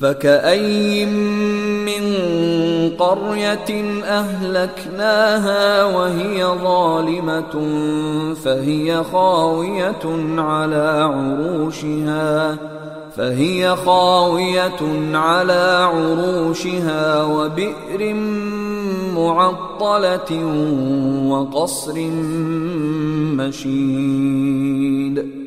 فكأي من قرية أهلكناها وهي ظالمة فهي خاوية على عروشها وبئر معطلة وقصر مشيد.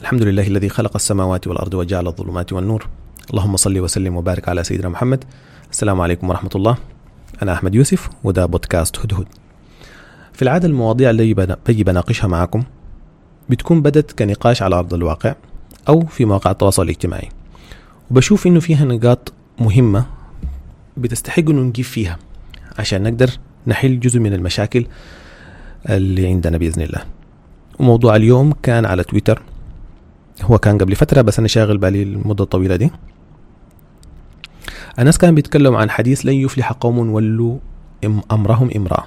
الحمد لله الذي خلق السماوات والأرض وجعل الظلمات والنور. اللهم صل وسلم وبارك على سيدنا محمد. السلام عليكم ورحمة الله. أنا أحمد يوسف وده بودكاست هدهد. في العادة المواضيع اللي بجي بناقشها معاكم بتكون بدت كنقاش على أرض الواقع أو في مواقع التواصل الاجتماعي، وبشوف إنه فيها نقاط مهمة بتستحق إنه نجيب فيها عشان نقدر نحل جزء من المشاكل اللي عندنا بإذن الله. وموضوع اليوم كان على تويتر، هو كان قبل فترة بس أنا شاغل بالي المدة الطويلة دي. الناس كانوا بيتكلموا عن حديث لن يفلح قوم ولوا أمرهم امرأة.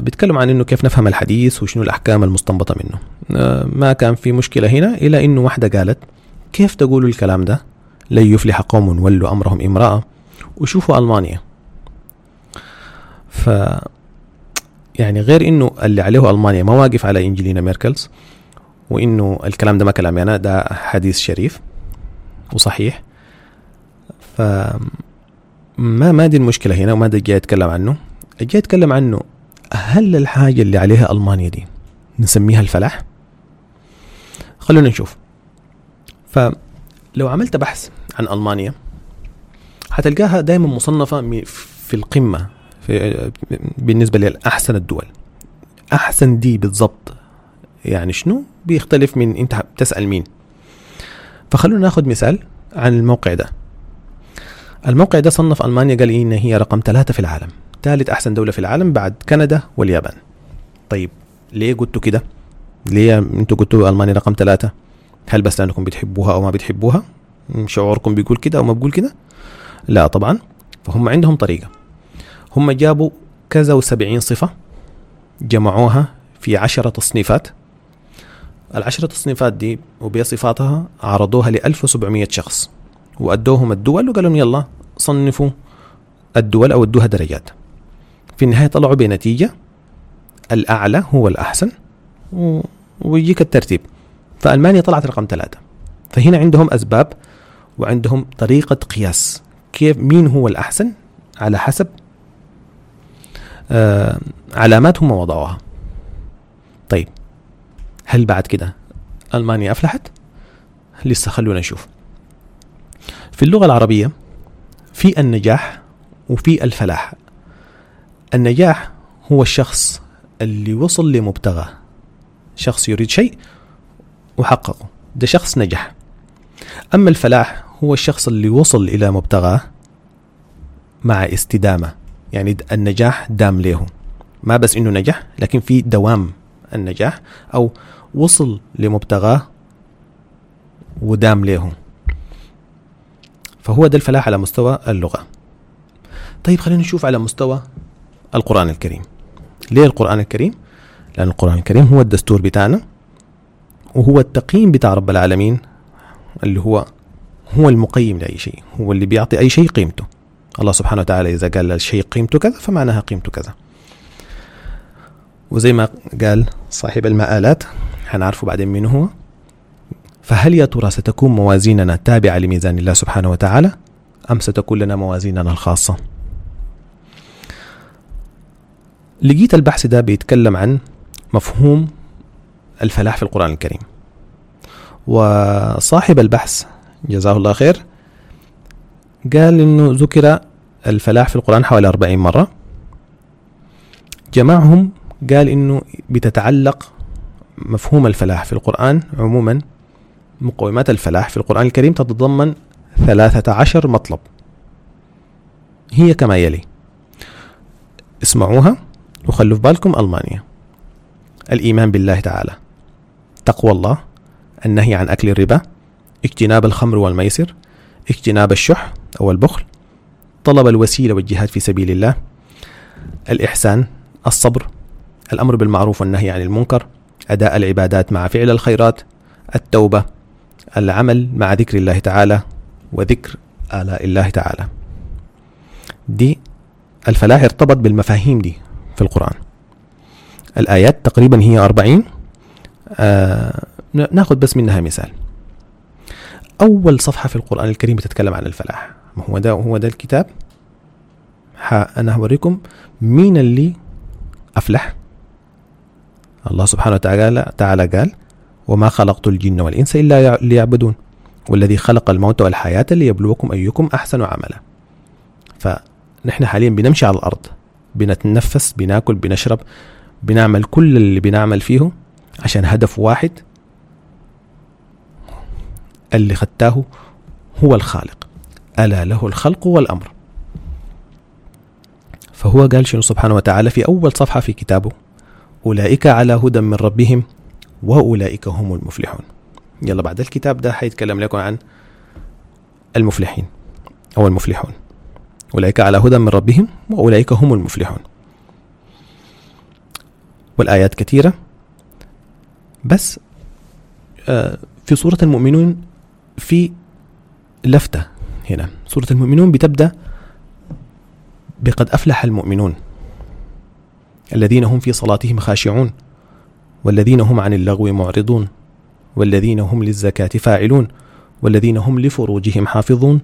بيتكلموا عن إنه كيف نفهم الحديث وشنو الأحكام المستنبطة منه. ما كان في مشكلة هنا إلا إنه واحدة قالت كيف تقولوا الكلام ده، لن يفلح قوم ولوا أمرهم امرأة، وشوفوا ألمانيا. يعني غير إنه اللي عليه ألمانيا ما واقف على إنجلينا ميركلز، وإنه الكلام ده ما كلامي أنا، ده حديث شريف وصحيح. فما دي المشكلة هنا، وما ده جاي أتكلم عنه. جاي أتكلم عنه هل الحاجة اللي عليها ألمانيا دي نسميها الفلاح؟ خلونا نشوف. فلو عملت بحث عن ألمانيا هتلقاها دايما مصنفة في القمة بالنسبة لأحسن الدول. أحسن دي بالضبط يعني شنو؟ بيختلف من انت تسأل مين. فخلونا ناخد مثال عن الموقع ده. الموقع ده صنف ألمانيا، قال إن هي رقم 3 في العالم، ثالث أحسن دولة في العالم بعد كندا واليابان. طيب ليه قلتوا كده؟ ليه انتوا قلتوا ألمانيا رقم 3؟ هل بس لأنكم بتحبوها أو ما بتحبوها؟ شعوركم بيقول كده أو ما بيقول كده؟ لا طبعا. فهم عندهم طريقة، هم جابوا كذا و70 صفة جمعوها في 10 تصنيفات. ال10 تصنيفات دي وبصفاتها عرضوها ل1700 شخص، وأدوهم الدول وقالوا لهم يلا صنفوا الدول أو أدوها درجات. في النهاية طلعوا بنتيجة الأعلى هو الأحسن ويجيك الترتيب. فألمانيا طلعت رقم 3. فهنا عندهم أسباب وعندهم طريقة قياس كيف مين هو الأحسن على حسب علامات هم وضعوها. طيب هل بعد كده ألمانيا أفلحت؟ لسه، خلونا نشوف. في اللغة العربية في النجاح وفي الفلاح. النجاح هو الشخص اللي وصل لمبتغاه، شخص يريد شيء وحققه، ده شخص نجح. أما الفلاح هو الشخص اللي وصل إلى مبتغاه مع استدامة، يعني النجاح دام له، ما بس إنه نجح لكن في دوام النجاح أو وصل لمبتغاه ودام له. فهو ده الفلاح على مستوى اللغة. طيب خلينا نشوف على مستوى القرآن الكريم. ليه القرآن الكريم؟ لأن القرآن الكريم هو الدستور بتاعنا، وهو التقييم بتاع رب العالمين، اللي هو المقيم لأي شيء، هو اللي بيعطي أي شيء قيمته. الله سبحانه وتعالى إذا قال الشيء قيمته كذا فمعناها قيمته كذا. وزي ما قال صاحب المآلات هنعرفه بعدين مين هو. فهل يا ترى ستكون موازيننا تابعة لميزان الله سبحانه وتعالى أم ستكون لنا موازيننا الخاصة؟ لقيت البحث ده بيتكلم عن مفهوم الفلاح في القرآن الكريم، وصاحب البحث جزاه الله خير قال إنه ذكر الفلاح في القرآن حوالي 40 مرة. جمعهم قال إنه بتتعلق مفهوم الفلاح في القرآن عموما، مقومات الفلاح في القرآن الكريم تتضمن 13 مطلب. هي كما يلي، اسمعوها وخلوا في بالكم ألمانيا: الإيمان بالله تعالى، تقوى الله، النهي عن أكل الربا، اجتناب الخمر والميسر، اجتناب الشح أو البخل، طلب الوسيلة والجهاد في سبيل الله، الإحسان، الصبر، الأمر بالمعروف والنهي عن المنكر، أداء العبادات مع فعل الخيرات، التوبة، العمل مع ذكر الله تعالى وذكر آلاء الله تعالى. دي الفلاح ارتبط بالمفاهيم دي في القرآن. الآيات تقريبا هي 40، ناخد بس منها مثال. أول صفحة في القرآن الكريم بتتكلم عن الفلاح. ما هو ده؟ هو ده الكتاب. أنا هوريكم مين اللي أفلح. الله سبحانه وتعالى قال: وما خلقت الجن والإنس إلا ليعبدون، والذي خلق الموت والحياة ليبلوكم أيكم أحسن عملا. فنحن حاليا بنمشي على الأرض، بنتنفس، بناكل، بنشرب، بنعمل كل اللي بنعمل فيه عشان هدف واحد اللي خدتاه هو الخالق، ألا له الخلق والأمر. فهو قال شنو سبحانه وتعالى في أول صفحة في كتابه: أولئك على هدى من ربهم وأولئك هم المفلحون. يلا بعد الكتاب ده حيتكلم لكم عن المفلحين أو المفلحون. أولئك على هدى من ربهم وأولئك هم المفلحون. والآيات كثيرة، بس في سورة المؤمنون في لفتة هنا. سورة المؤمنون بتبدأ بقد أفلح المؤمنون الذين هم في صلاتهم خاشعون، والذين هم عن اللغو معرضون، والذين هم للزكاة فاعلون، والذين هم لفروجهم حافظون.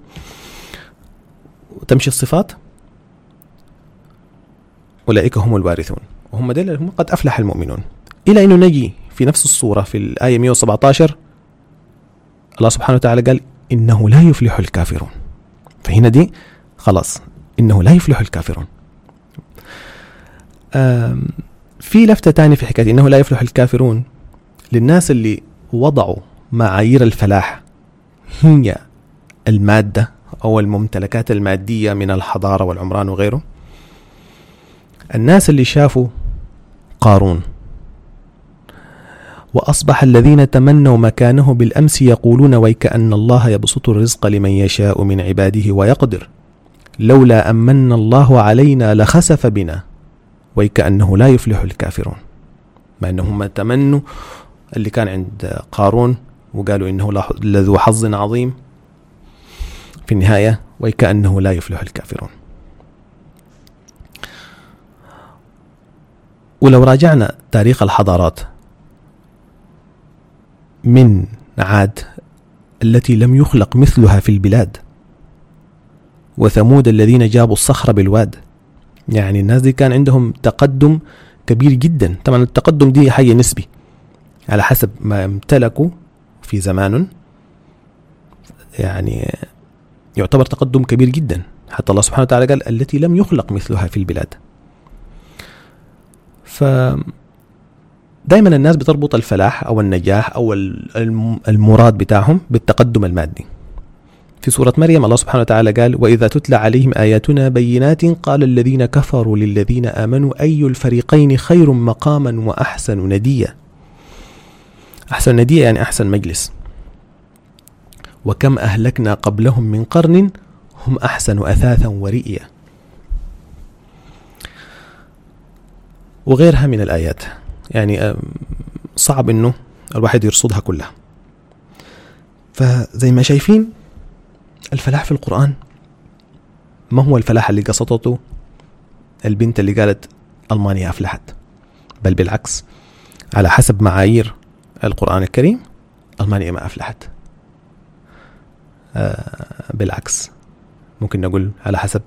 وتمشي الصفات. أولئك هم الوارثون، وهم دول هم قد أفلح المؤمنون. إلى أنه نجي في نفس الصورة في الآية 117، الله سبحانه وتعالى قال: إنه لا يفلح الكافرون. فهنا دي خلاص، إنه لا يفلح الكافرون. في لفتة تانية في حكاية إنه لا يفلح الكافرون للناس اللي وضعوا معايير الفلاح هي المادة أو الممتلكات المادية من الحضارة والعمران وغيره. الناس اللي شافوا قارون: وأصبح الذين تمنوا مكانه بالأمس يقولون ويكأن الله يبسط الرزق لمن يشاء من عباده ويقدر، لولا أمن الله علينا لخسف بنا ويكأنه لا يفلح الكافرون. مع أنهم تمنوا اللي كان عند قارون وقالوا إنه لذو حظ عظيم، في النهاية ويكأنه لا يفلح الكافرون. ولو راجعنا تاريخ الحضارات من عاد التي لم يخلق مثلها في البلاد، وثمود الذين جابوا الصخرة بالواد، يعني الناس دي كان عندهم تقدم كبير جدا. طبعا التقدم دي حاجة نسبي على حسب ما امتلكوا في زمان، يعني يعتبر تقدم كبير جدا. حتى الله سبحانه وتعالى قال: التي لم يخلق مثلها في البلاد. فدايما الناس بتربط الفلاح أو النجاح أو المراد بتاعهم بالتقدم المادي. في سورة مريم الله سبحانه وتعالى قال: وإذا تتلى عليهم آياتنا بينات قال الذين كفروا للذين آمنوا أي الفريقين خير مقاما وأحسن نديا. أحسن نديا يعني أحسن مجلس. وكم أهلكنا قبلهم من قرن هم أحسن أثاثا ورئيا، وغيرها من الآيات. يعني صعب أنه الواحد يرصدها كلها. فزي ما شايفين الفلاح في القرآن، ما هو الفلاح اللي قصته البنت اللي قالت ألمانيا أفلحت؟ بل بالعكس، على حسب معايير القرآن الكريم ألمانيا ما أفلحت. بالعكس، ممكن نقول على حسب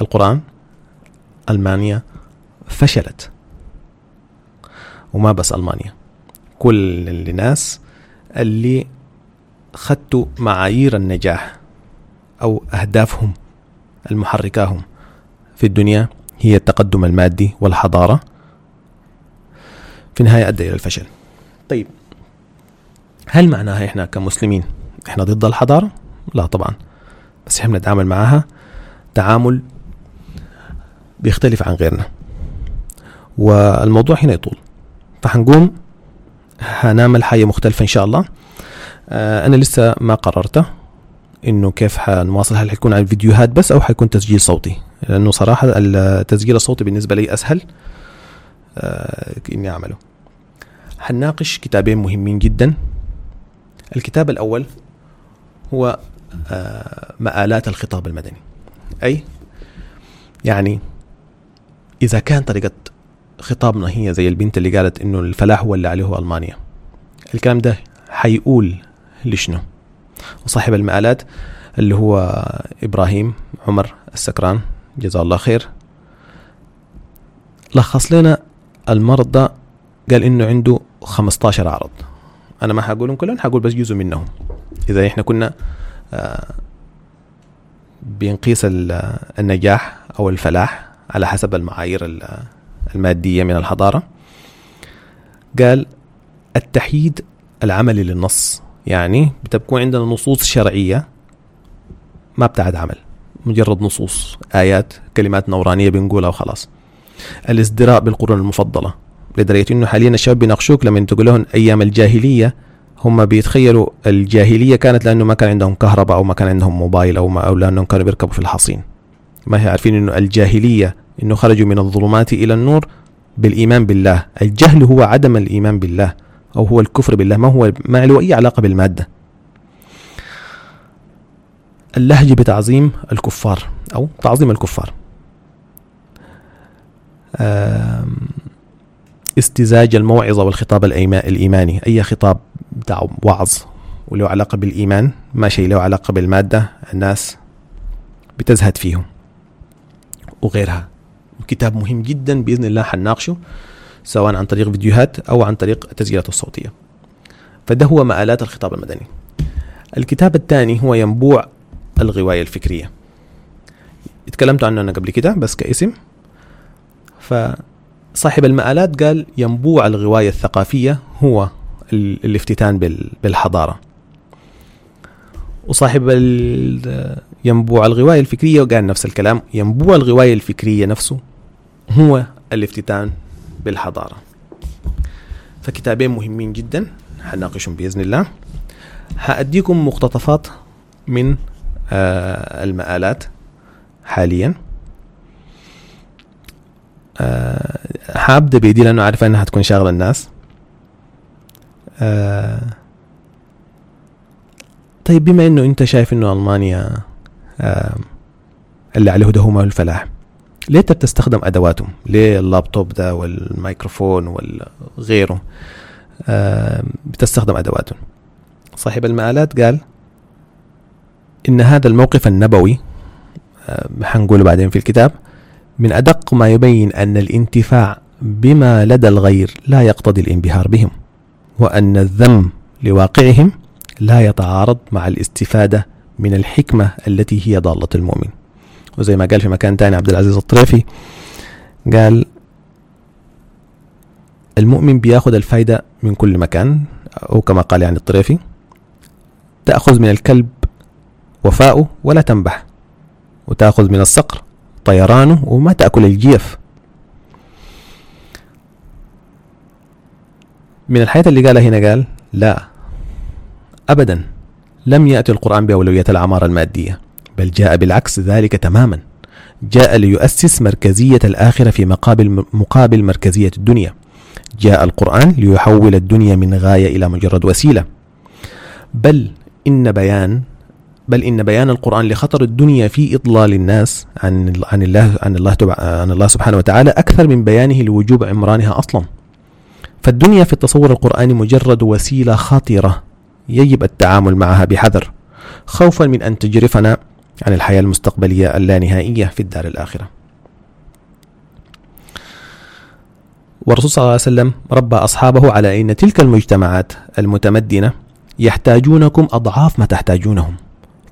القرآن ألمانيا فشلت. وما بس ألمانيا، كل الناس اللي خدتوا معايير النجاح أو أهدافهم المحركاهم في الدنيا هي التقدم المادي والحضارة، في النهاية أدى إلى الفشل. طيب، هل معناها إحنا كمسلمين إحنا ضد الحضارة؟ لا طبعا، بس إحنا بنتعامل معها التعامل بيختلف عن غيرنا، والموضوع هنا يطول، فحنقوم هنعمل حاجة مختلفة إن شاء الله. أنا لسه ما قررت إنه كيف هنواصل، هل هيكون عن فيديوهات بس أو هيكون تسجيل صوتي، لأنه صراحة التسجيل الصوتي بالنسبة لي أسهل إني أعمله. هنناقش كتابين مهمين جدا. الكتاب الأول هو مآلات الخطاب المدني، أي يعني إذا كان طريقة خطابنا هي زي البنت اللي قالت إنه الفلاح هو اللي عليه ألمانيا، الكلام ده حيقول لشنو؟ وصاحب المآلات اللي هو إبراهيم عمر السكران جزاه الله خير لخص لنا المرض ده، قال إنه عنده 15 عرض. أنا ما هقولهم كلهم، هقول بس جزء منهم. إذا إحنا كنا بنقيس النجاح أو الفلاح على حسب المعايير المادية من الحضارة، قال التحييد العملي للنص، يعني بتكون عندنا نصوص شرعية ما بتاعت عمل، مجرد نصوص آيات كلمات نورانية بنقولها وخلاص. الازدراء بالقرون المفضلة، لدرجة إنه حاليا الشباب بيناقشوك لما تقول لهم أيام الجاهلية، هم بيتخيلوا الجاهلية كانت لأنه ما كان عندهم كهرباء أو ما كان عندهم موبايل أو لأنهم كانوا بيركبوا في الحصين. ما هي عارفين إنه الجاهلية إنه خرجوا من الظلمات إلى النور بالإيمان بالله. الجهل هو عدم الإيمان بالله أو هو الكفر بالله، ما له أي علاقة بالمادة. اللهجة بتعظيم الكفار أو تعظيم الكفار، استزاج الموعظة والخطاب الإيماني، أي خطاب بتاع وعظ وله علاقة بالإيمان، ما شيء له علاقة بالمادة الناس بتزهد فيهم وغيرها. كتاب مهم جدا بإذن الله حنناقشه سواء عن طريق فيديوهات أو عن طريق التسجيلات الصوتية. فده هو مآلات الخطاب المدني. الكتاب الثاني هو ينبوع الغواية الفكرية، اتكلمت عنه أنا قبل كده بس كاسم. فصاحب المآلات قال ينبوع الغواية الثقافية هو الافتتان بالحضارة، وصاحب ينبوع الغواية الفكرية وقال نفس الكلام، ينبوع الغواية الفكرية نفسه هو الافتتان بالحضارة. فكتابين مهمين جدا هنناقشهم بإذن الله. هأديكم مقتطفات من المآلات حاليا. هبدأ بيدي لأنه عارف أنها هتكون شاغلة الناس. طيب بما أنه أنت شايف أنه ألمانيا اللي عليه ده هو الفلاح، ليه أنت بتستخدم أدواتهم؟ ليه اللابتوب ده والميكروفون وغيره بتستخدم أدواتهم؟ صاحب المآلات قال إن هذا الموقف النبوي هنقوله بعدين في الكتاب من أدق ما يبين أن الانتفاع بما لدى الغير لا يقتضي الانبهار بهم، وأن الذم لواقعهم لا يتعارض مع الاستفادة من الحكمة التي هي ضالة المؤمن. وزي ما قال في مكان تاني عبد العزيز الطريفي، قال المؤمن بياخد الفايدة من كل مكان، أو كما قال يعني الطريفي، تأخذ من الكلب وفاؤه ولا تنبح، وتأخذ من الصقر طيرانه وما تأكل الجيف. من الحياة اللي قالها هنا قال لا أبدا، لم يأتي القرآن بأولوية العمارة المادية، بل جاء بالعكس ذلك تماما، جاء ليؤسس مركزية الآخرة في مقابل مركزية الدنيا، جاء القرآن ليحول الدنيا من غاية إلى مجرد وسيلة، بل إن بيان القرآن لخطر الدنيا في إضلال الناس عن الله سبحانه وتعالى أكثر من بيانه لوجوب عمرانها أصلا. فالدنيا في التصور القرآني مجرد وسيلة خطيرة يجب التعامل معها بحذر، خوفا من أن تجرفنا عن الحياة المستقبلية اللانهائية في الدار الآخرة. والرسول صلى الله عليه وسلم ربى أصحابه على أن تلك المجتمعات المتمدنة يحتاجونكم أضعاف ما تحتاجونهم،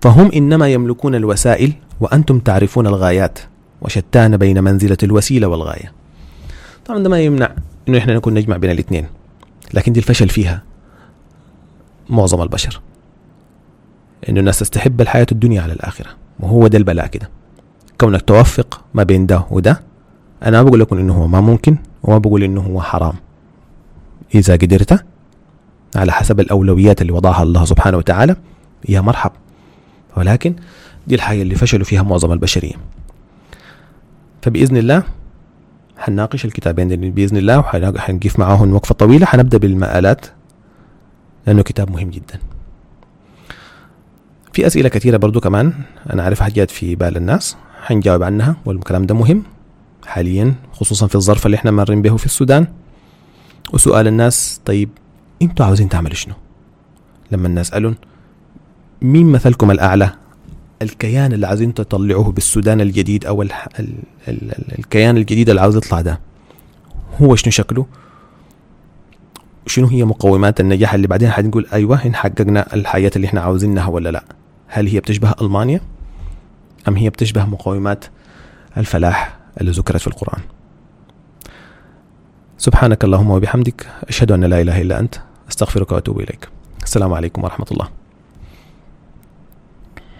فهم إنما يملكون الوسائل وأنتم تعرفون الغايات، وشتان بين منزلة الوسيلة والغاية. طبعا ده ما يمنع إنه إحنا نكون نجمع بين الاثنين، لكن دي الفشل فيها معظم البشر، إنه الناس تستحب الحياة الدنيا على الآخرة، وهو ده البلاء كده. كونك توفق ما بين ده وده، انا بقول لكم انه هو ما ممكن وما بقول انه هو حرام اذا قدرت، على حسب الاولويات اللي وضعها الله سبحانه وتعالى يا مرحب. ولكن دي الحاجه اللي فشلوا فيها معظم البشريه. فباذن الله هنناقش الكتابين باذن الله، وحنقف معاهم وقفه طويله. هنبدا بالمآلات لانه كتاب مهم جدا. في اسئله كثيره برضو كمان انا عارف حاجات في بال الناس، هنجاوب عنها والكلام ده مهم حاليا خصوصا في الظرف اللي احنا مارين به في السودان. وسؤال الناس، طيب انتوا عاوزين تعملوا شنو؟ لما الناس قالوا مين مثلكم الاعلى، الكيان اللي عايزين تطلعوه بالسودان الجديد او الكيان الجديد اللي عاوز يطلع ده هو شنو شكله، شنو هي مقومات النجاح اللي بعدين هنقول ايوه ان حققنا الحياة اللي احنا عاوزينها ولا لا. هل هي بتشبه ألمانيا ام هي بتشبه مقومات الفلاح اللي ذكرت في القرآن؟ سبحانك اللهم وبحمدك، أشهد أن لا إله إلا أنت، أستغفرك وأتوب إليك. السلام عليكم ورحمة الله.